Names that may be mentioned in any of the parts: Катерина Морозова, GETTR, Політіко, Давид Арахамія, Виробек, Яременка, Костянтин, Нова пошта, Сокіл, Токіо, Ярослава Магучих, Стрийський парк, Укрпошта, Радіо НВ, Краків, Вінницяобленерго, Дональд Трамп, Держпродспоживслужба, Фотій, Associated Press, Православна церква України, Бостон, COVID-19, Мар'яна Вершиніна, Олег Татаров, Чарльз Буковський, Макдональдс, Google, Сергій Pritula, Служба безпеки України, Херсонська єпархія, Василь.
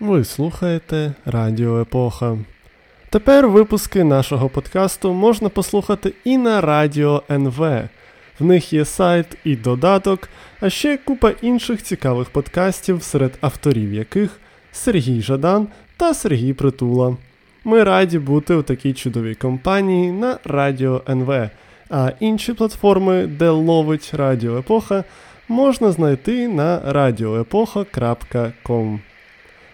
Ви слухаєте Радіо Епоха. Тепер випуски нашого подкасту можна послухати і на Радіо НВ. В них є сайт і додаток, а ще купа інших цікавих подкастів, серед авторів яких Сергій Жадан та Сергій Pritula. Ми раді бути у такій чудовій компанії на Радіо НВ, а інші платформи, де ловить Радіо Епоха, можна знайти на radioepoha.com.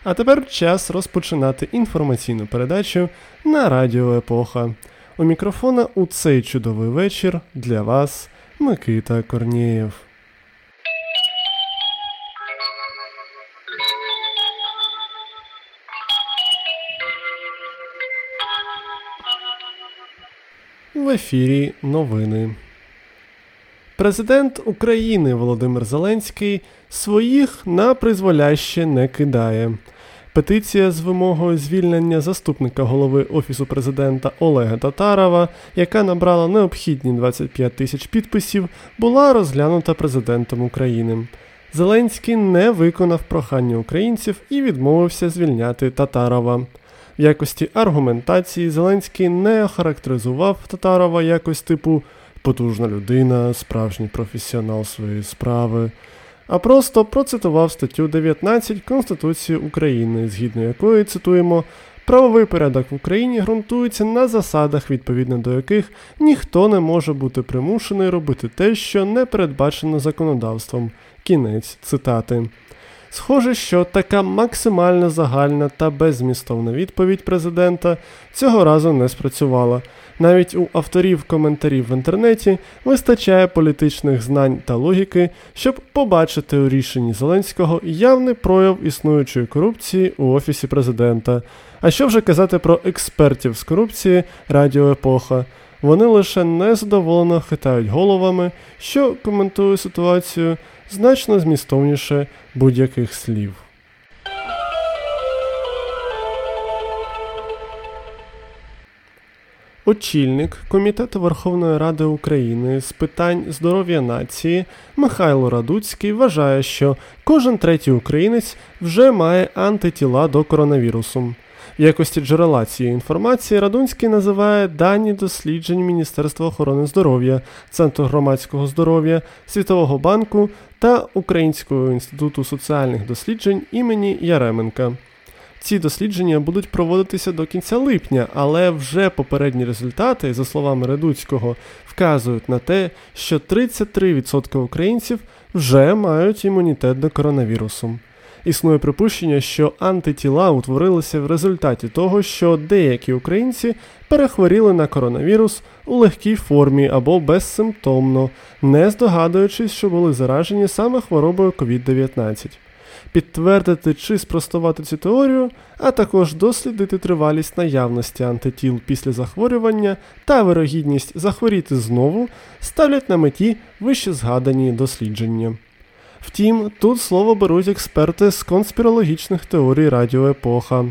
А тепер час розпочинати інформаційну передачу на Радіо Епоха. У мікрофона у цей чудовий вечір для вас Микита Корнієв. В ефірі новини. Президент України Володимир Зеленський своїх на призволяще не кидає. Петиція з вимогою звільнення заступника голови Офісу Президента Олега Татарова, яка набрала необхідні 25 тисяч підписів, була розглянута президентом України. Зеленський не виконав прохання українців і відмовився звільняти Татарова. В якості аргументації Зеленський не охарактеризував Татарова якось типу «потужна людина, справжній професіонал своєї справи», а просто процитував статтю 19 Конституції України, згідно якої, цитуємо, «правовий порядок в Україні ґрунтується на засадах, відповідно до яких ніхто не може бути примушений робити те, що не передбачено законодавством». Кінець цитати. Схоже, що така максимально загальна та беззмістовна відповідь президента цього разу не спрацювала. Навіть у авторів коментарів в інтернеті вистачає політичних знань та логіки, щоб побачити у рішенні Зеленського явний прояв існуючої корупції у Офісі Президента. А що вже казати про експертів з корупції Радіо Епоха? Вони лише незадоволено хитають головами, що коментує ситуацію значно змістовніше будь-яких слів. Очільник Комітету Верховної Ради України з питань здоров'я нації Михайло Радуцький вважає, що кожен третій українець вже має антитіла до коронавірусу. В якості джерела цієї інформації Радуцький називає дані досліджень Міністерства охорони здоров'я, Центру громадського здоров'я, Світового банку та Українського інституту соціальних досліджень імені Яременка. Ці дослідження будуть проводитися до кінця липня, але вже попередні результати, за словами Радуцького, вказують на те, що 33% українців вже мають імунітет до коронавірусу. Існує припущення, що антитіла утворилися в результаті того, що деякі українці перехворіли на коронавірус у легкій формі або безсимптомно, не здогадуючись, що були заражені саме хворобою COVID-19. Підтвердити чи спростувати цю теорію, а також дослідити тривалість наявності антитіл після захворювання та вирогідність захворіти знову, ставлять на меті вищезгадані дослідження. Втім, тут слово беруть експерти з конспірологічних теорій Радіо Епоха.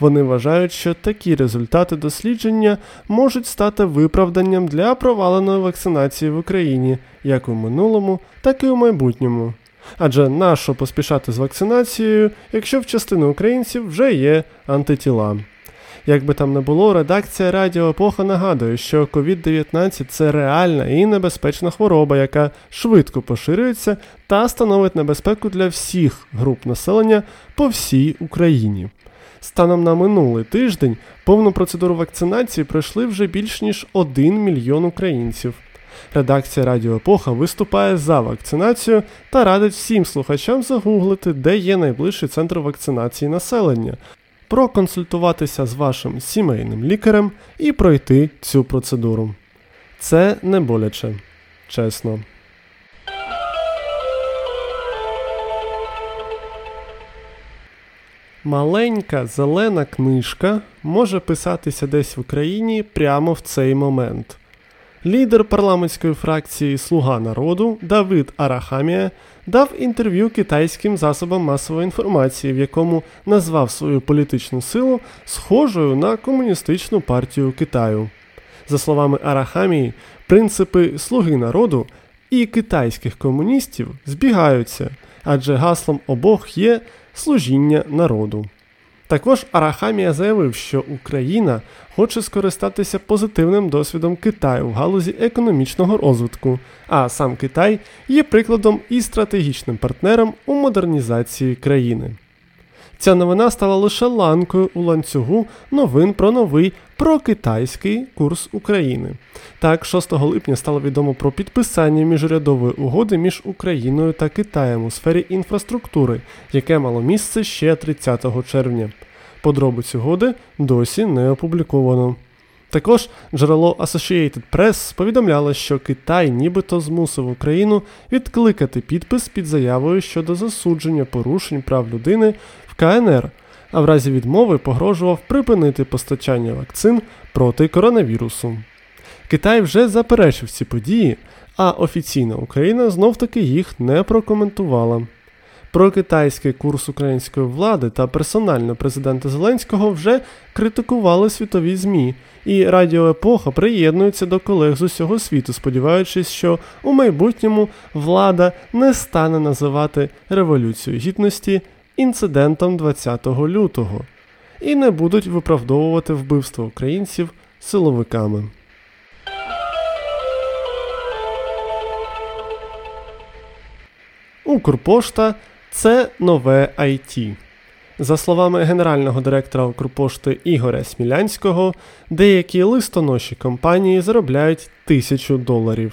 Вони вважають, що такі результати дослідження можуть стати виправданням для проваленої вакцинації в Україні, як у минулому, так і у майбутньому. Адже нащо поспішати з вакцинацією, якщо в частини українців вже є антитіла? Як би там не було, редакція Радіо Епоха нагадує, що COVID-19 – це реальна і небезпечна хвороба, яка швидко поширюється та становить небезпеку для всіх груп населення по всій Україні. Станом на минулий тиждень повну процедуру вакцинації пройшли вже більш ніж 1 мільйон українців. Редакція Радіо Епоха виступає за вакцинацію та радить всім слухачам загуглити, де є найближчий центр вакцинації населення, проконсультуватися з вашим сімейним лікарем і пройти цю процедуру. Це не боляче, чесно. Маленька зелена книжка може писатися десь в Україні прямо в цей момент. Лідер парламентської фракції «Слуга народу» Давид Арахамія дав інтерв'ю китайським засобам масової інформації, в якому назвав свою політичну силу схожою на комуністичну партію Китаю. За словами Арахамії, принципи «Слуги народу» і китайських комуністів збігаються, адже гаслом обох є «служіння народу». Також Арахамія заявив, що Україна хоче скористатися позитивним досвідом Китаю в галузі економічного розвитку, а сам Китай є прикладом і стратегічним партнером у модернізації країни. Ця новина стала лише ланкою у ланцюгу новин про новий прокитайський курс України. Так, 6 липня стало відомо про підписання міжурядової угоди між Україною та Китаєм у сфері інфраструктури, яке мало місце ще 30 червня. Подробиць угоди досі не опубліковано. Також джерело Associated Press повідомляло, що Китай нібито змусив Україну відкликати підпис під заявою щодо засудження порушень прав людини в КНР, а в разі відмови погрожував припинити постачання вакцин проти коронавірусу. Китай вже заперечив ці події, а офіційна Україна знов-таки їх не прокоментувала. Прокитайський курс української влади та персонально президента Зеленського вже критикували світові ЗМІ, і Радіо Епоха приєднується до колег з усього світу, сподіваючись, що у майбутньому влада не стане називати Революцію Гідності інцидентом 20 лютого і не будуть виправдовувати вбивство українців силовиками. Укрпошта – це нове IT. За словами генерального директора Укрпошти Ігоря Смілянського, деякі листоноші компанії заробляють $1000.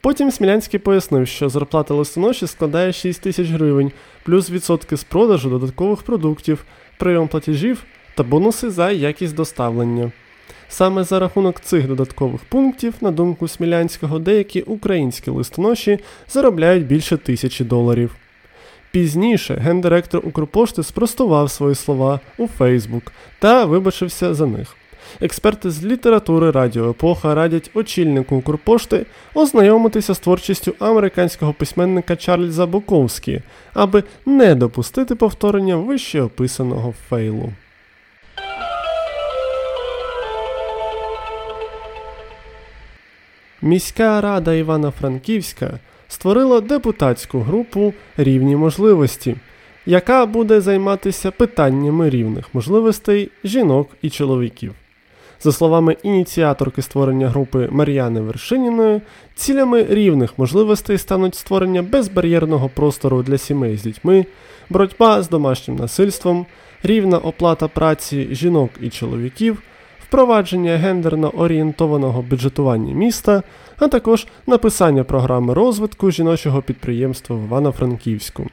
Потім Смілянський пояснив, що зарплата листоноші складає 6000 гривень, плюс відсотки з продажу додаткових продуктів, прийом платежів та бонуси за якість доставлення. Саме за рахунок цих додаткових пунктів, на думку Смілянського, деякі українські листоноші заробляють більше $1000. Пізніше гендиректор Укрпошти спростував свої слова у Фейсбук та вибачився за них. Експерти з літератури Радіо Епоха радять очільнику Укрпошти ознайомитися з творчістю американського письменника Чарльза Буковського, аби не допустити повторення вищеописаного фейлу. Міська рада Івано-Франківська створила депутатську групу «Рівні можливості», яка буде займатися питаннями рівних можливостей жінок і чоловіків. За словами ініціаторки створення групи Мар'яни Вершиніної, цілями рівних можливостей стануть створення безбар'єрного простору для сімей з дітьми, боротьба з домашнім насильством, рівна оплата праці жінок і чоловіків, впровадження гендерно-орієнтованого бюджетування міста, а також написання програми розвитку жіночого підприємства в Івано-Франківську.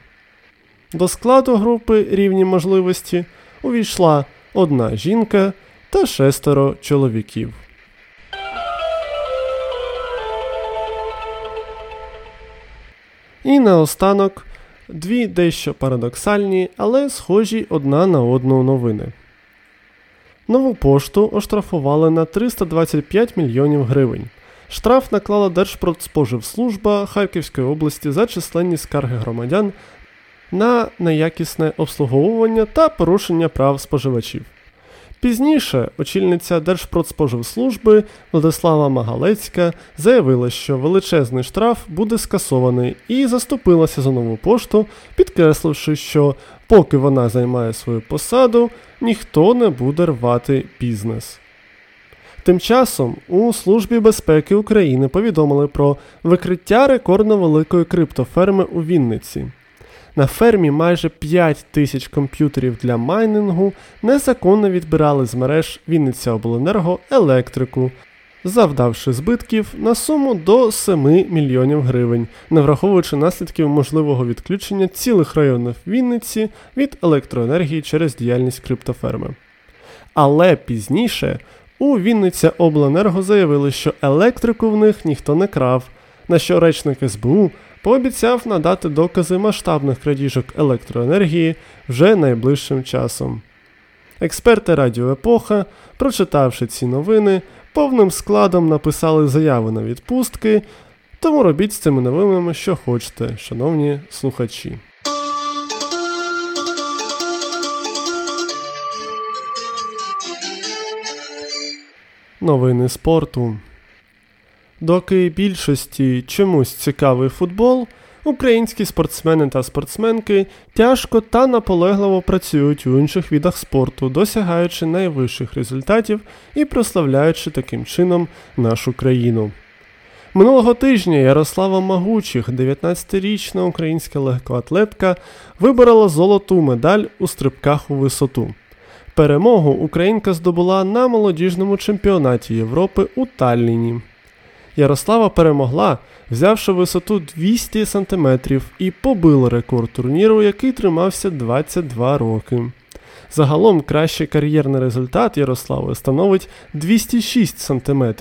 До складу групи «Рівні можливості» увійшла 1 жінка та 6 чоловіків. І наостанок 2 дещо парадоксальні, але схожі одна на одну новини. Нову пошту оштрафували на 325 мільйонів гривень. Штраф наклала Держпродспоживслужба Харківської області за численні скарги громадян на неякісне обслуговування та порушення прав споживачів. Пізніше очільниця Держпродспоживслужби Владислава Магалецька заявила, що величезний штраф буде скасований, і заступилася за нову пошту, підкресливши, що поки вона займає свою посаду, ніхто не буде рвати бізнес. Тим часом у Службі безпеки України повідомили про викриття рекордно великої криптоферми у Вінниці. На фермі майже 5000 комп'ютерів для майнінгу незаконно відбирали з мереж Вінницяобленерго електрику, завдавши збитків на суму до 7 мільйонів гривень, не враховуючи наслідків можливого відключення цілих районів Вінниці від електроенергії через діяльність криптоферми. Але пізніше у Вінницяобленерго заявили, що електрику в них ніхто не крав, на що речник СБУ пообіцяв надати докази масштабних крадіжок електроенергії вже найближчим часом. Експерти Радіо Епоха, прочитавши ці новини, повним складом написали заяви на відпустки, тому робіть з цими новинами, що хочете, шановні слухачі. Новини спорту. Доки більшості чомусь цікавий футбол, українські спортсмени та спортсменки тяжко та наполегливо працюють у інших видах спорту, досягаючи найвищих результатів і прославляючи таким чином нашу країну. Минулого тижня Ярослава Магучих, 19-річна українська легкоатлетка, виборола золоту медаль у стрибках у висоту. Перемогу українка здобула на молодіжному чемпіонаті Європи у Талліні. Ярослава перемогла, взявши висоту 200 см і побила рекорд турніру, який тримався 22 роки. Загалом кращий кар'єрний результат Ярослави становить 206 см,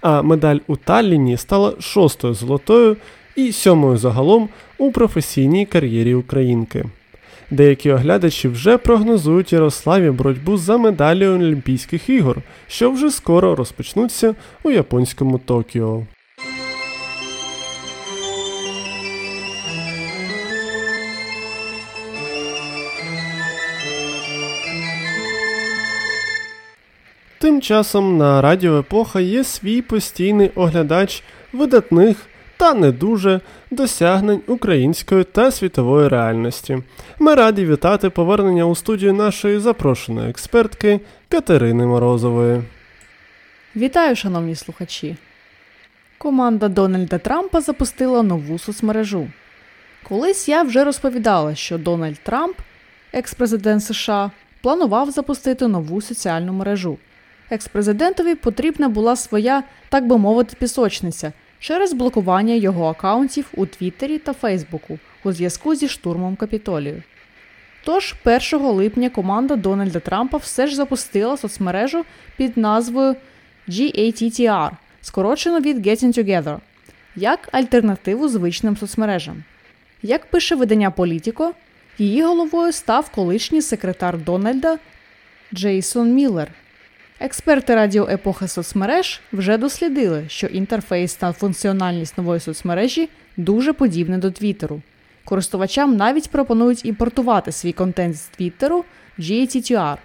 а медаль у Талліні стала 6-ю золотою і 7-ю загалом у професійній кар'єрі українки. Деякі оглядачі вже прогнозують Ярославі боротьбу за медалі Олімпійських ігор, що вже скоро розпочнуться у японському Токіо. Тим часом на Радіо Епоха є свій постійний оглядач видатних та не дуже досягнень української та світової реальності. Ми раді вітати повернення у студію нашої запрошеної експертки Катерини Морозової. Вітаю, шановні слухачі! Команда Дональда Трампа запустила нову соцмережу. Колись я вже розповідала, що Дональд Трамп, екс-президент США, планував запустити нову соціальну мережу. Екс-президентові потрібна була своя, так би мовити, пісочниця – через блокування його акаунтів у Твіттері та Фейсбуку у зв'язку зі штурмом Капітолію. Тож 1 липня команда Дональда Трампа все ж запустила соцмережу під назвою GETTR, скорочено від Getting Together, як альтернативу звичним соцмережам. Як пише видання Політіко, її головою став колишній секретар Дональда Джейсон Міллер. Експерти Радіо Епохи соцмереж вже дослідили, що інтерфейс та функціональність нової соцмережі дуже подібні до Твіттеру. Користувачам навіть пропонують імпортувати свій контент з Твіттеру в GTTR.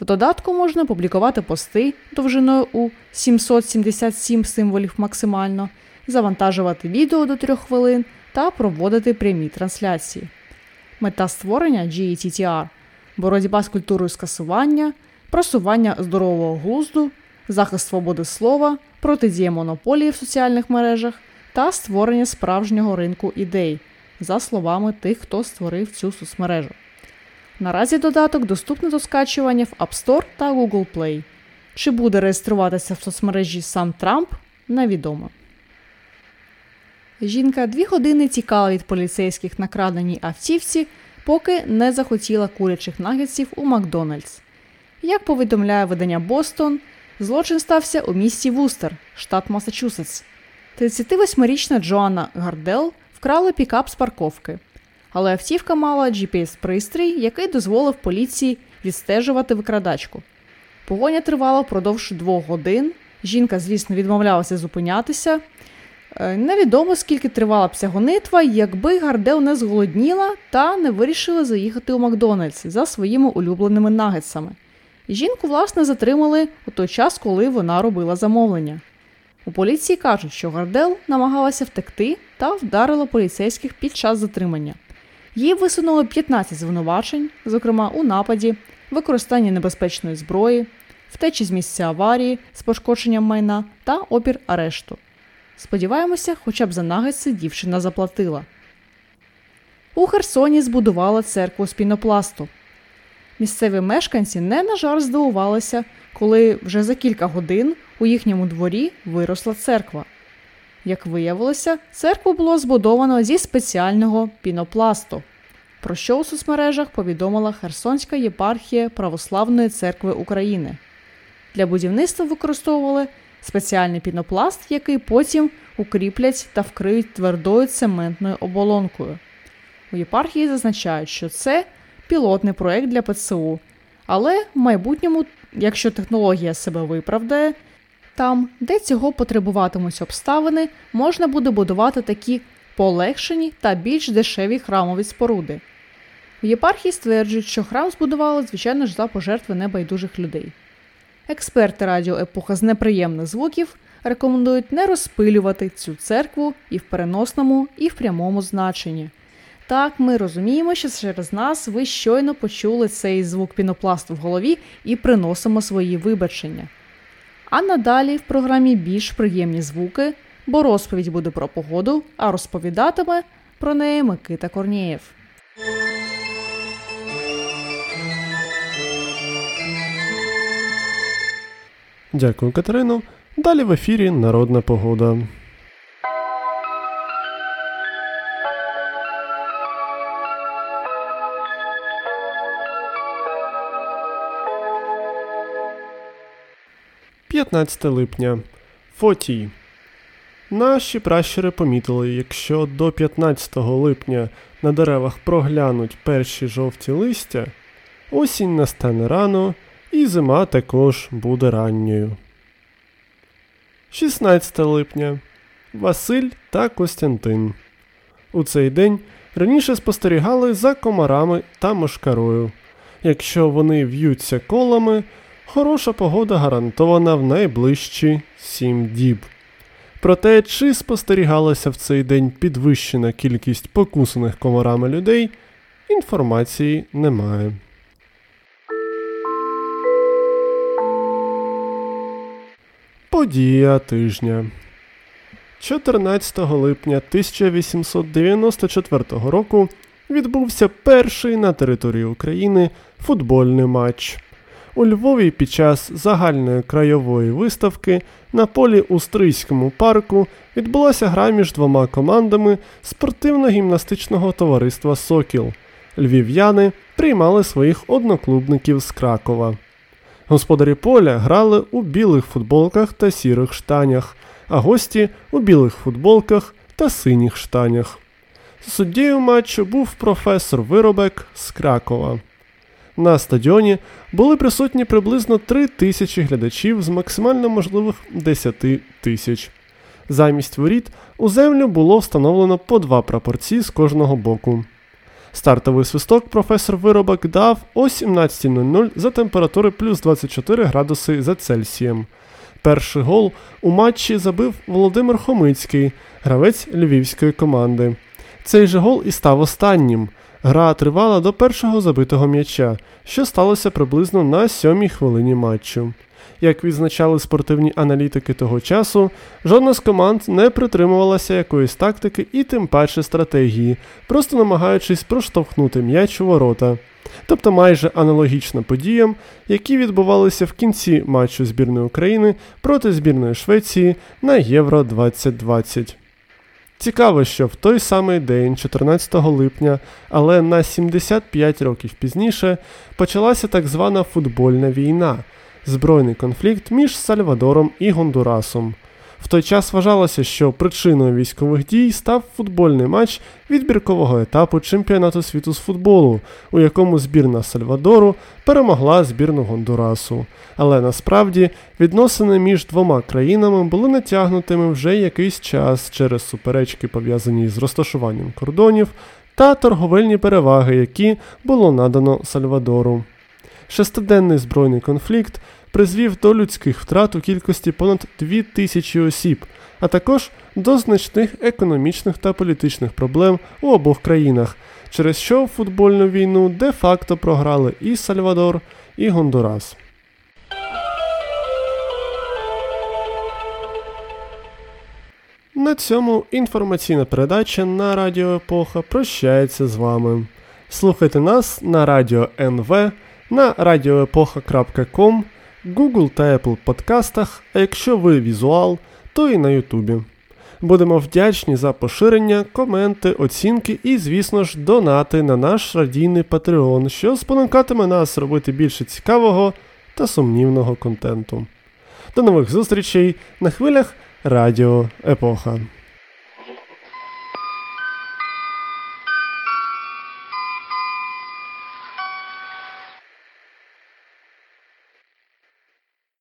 В додатку можна публікувати пости довжиною у 777 символів максимально, завантажувати відео до 3 хвилин та проводити прямі трансляції. Мета створення GTTR – боротьба з культурою скасування, просування здорового глузду, захист свободи слова, протидія монополії в соціальних мережах та створення справжнього ринку ідей, за словами тих, хто створив цю соцмережу. Наразі додаток доступний до скачування в App Store та Google Play. Чи буде реєструватися в соцмережі сам Трамп, невідомо. Жінка 2 години тікала від поліцейських на краденій автівці, поки не захотіла курячих наггетсів у Макдональдс. Як повідомляє видання «Бостон», злочин стався у місті Вустер, штат Масачусетс. 38-річна Джоанна Гардел вкрала пікап з парковки. Але автівка мала GPS-пристрій, який дозволив поліції відстежувати викрадачку. Погоня тривала впродовж 2 годин. Жінка, звісно, відмовлялася зупинятися. Невідомо, скільки тривала б ця гонитва, якби Гардел не зголодніла та не вирішила заїхати у Макдональдс за своїми улюбленими нагетсами. Жінку, власне, затримали у той час, коли вона робила замовлення. У поліції кажуть, що Гардел намагалася втекти та вдарила поліцейських під час затримання. Їй висунули 15 звинувачень, зокрема у нападі, використанні небезпечної зброї, втечі з місця аварії з пошкодженням майна та опір арешту. Сподіваємося, хоча б за нагетси дівчина заплатила. У Херсоні збудувала церкву з пінопласту. Місцеві мешканці не на жарт здивувалися, коли вже за кілька годин у їхньому дворі виросла церква. Як виявилося, церкву було збудовано зі спеціального пінопласту, про що у соцмережах повідомила Херсонська єпархія Православної церкви України. Для будівництва використовували спеціальний пінопласт, який потім укріплять та вкриють твердою цементною оболонкою. У єпархії зазначають, що це – пілотний проєкт для ПЦУ, але в майбутньому, якщо технологія себе виправдає Там, де цього потребуватимуть обставини, можна буде будувати такі полегшені та більш дешеві храмові споруди. В єпархії стверджують, що храм збудували, звичайно ж, за пожертви небайдужих людей. Експерти Радіо Епоха з неприємних звуків рекомендують не розпилювати цю церкву і в переносному, і в прямому значенні. Так, ми розуміємо, що через нас ви щойно почули цей звук пінопласту в голові і приносимо свої вибачення. А надалі в програмі більш приємні звуки, бо розповідь буде про погоду, а розповідатиме про неї Микита Корнієв. Дякую, Катерину. Далі в ефірі «Народна погода». «15 липня. Фотій. Наші пращури помітили, якщо до 15 липня на деревах проглянуть перші жовті листя, осінь настане рано і зима також буде ранньою. 16 липня. Василь та Костянтин. У цей день раніше спостерігали за комарами та мошкарою. Якщо вони в'ються колами, хороша погода гарантована в найближчі 7 діб. Проте, чи спостерігалася в цей день підвищена кількість покусаних комарами людей, інформації немає. 14 липня 1894 року відбувся перший на території України футбольний матч. У Львові під час загальної краєвої виставки на полі у Стрийському парку відбулася гра між двома командами спортивно-гімнастичного товариства «Сокіл». Львів'яни приймали своїх одноклубників з Кракова. Господарі поля грали у білих футболках та сірих штанях, а гості – у білих футболках та синіх штанях. Суддєю матчу був професор Виробек з Кракова. На стадіоні були присутні приблизно 3000 глядачів з максимально можливих 10 тисяч. Замість воріт у землю було встановлено по 2 прапорці з кожного боку. Стартовий свисток професор Виробек дав о 17:00 за температури плюс 24 градуси за Цельсієм. Перший гол у матчі забив Володимир Хомицький, гравець львівської команди. Цей же гол і став останнім. Гра тривала до першого забитого м'яча, що сталося приблизно на 7-й хвилині матчу. Як відзначали спортивні аналітики того часу, жодна з команд не притримувалася якоїсь тактики і тим паче стратегії, просто намагаючись проштовхнути м'яч у ворота. Тобто майже аналогічно подіям, які відбувалися в кінці матчу збірної України проти збірної Швеції на Євро 2020. Цікаво, що в той самий день, 14 липня, але на 75 років пізніше, почалася так звана футбольна війна – збройний конфлікт між Сальвадором і Гондурасом. В той час вважалося, що причиною військових дій став футбольний матч відбіркового етапу чемпіонату світу з футболу, у якому збірна Сальвадору перемогла збірну Гондурасу. Але насправді відносини між двома країнами були натягнутими вже якийсь час через суперечки, пов'язані з розташуванням кордонів, та торговельні переваги, які було надано Сальвадору. Шестиденний збройний конфлікт призвів до людських втрат у кількості понад 2000 осіб, а також до значних економічних та політичних проблем у обох країнах, через що футбольну війну де-факто програли і Сальвадор, і Гондурас. 7 інформаційна передача на Радіо Епоха прощається з вами. Слухайте нас на Радіо НВ, на radioepoha.com, Google та Apple подкастах, а якщо ви візуал, то і на Ютубі. Будемо вдячні за поширення, коменти, оцінки і, звісно ж, донати на наш радійний Patreon, що спонукатиме нас робити більше цікавого та сумнівного контенту. До нових зустрічей на хвилях Радіо Епоха.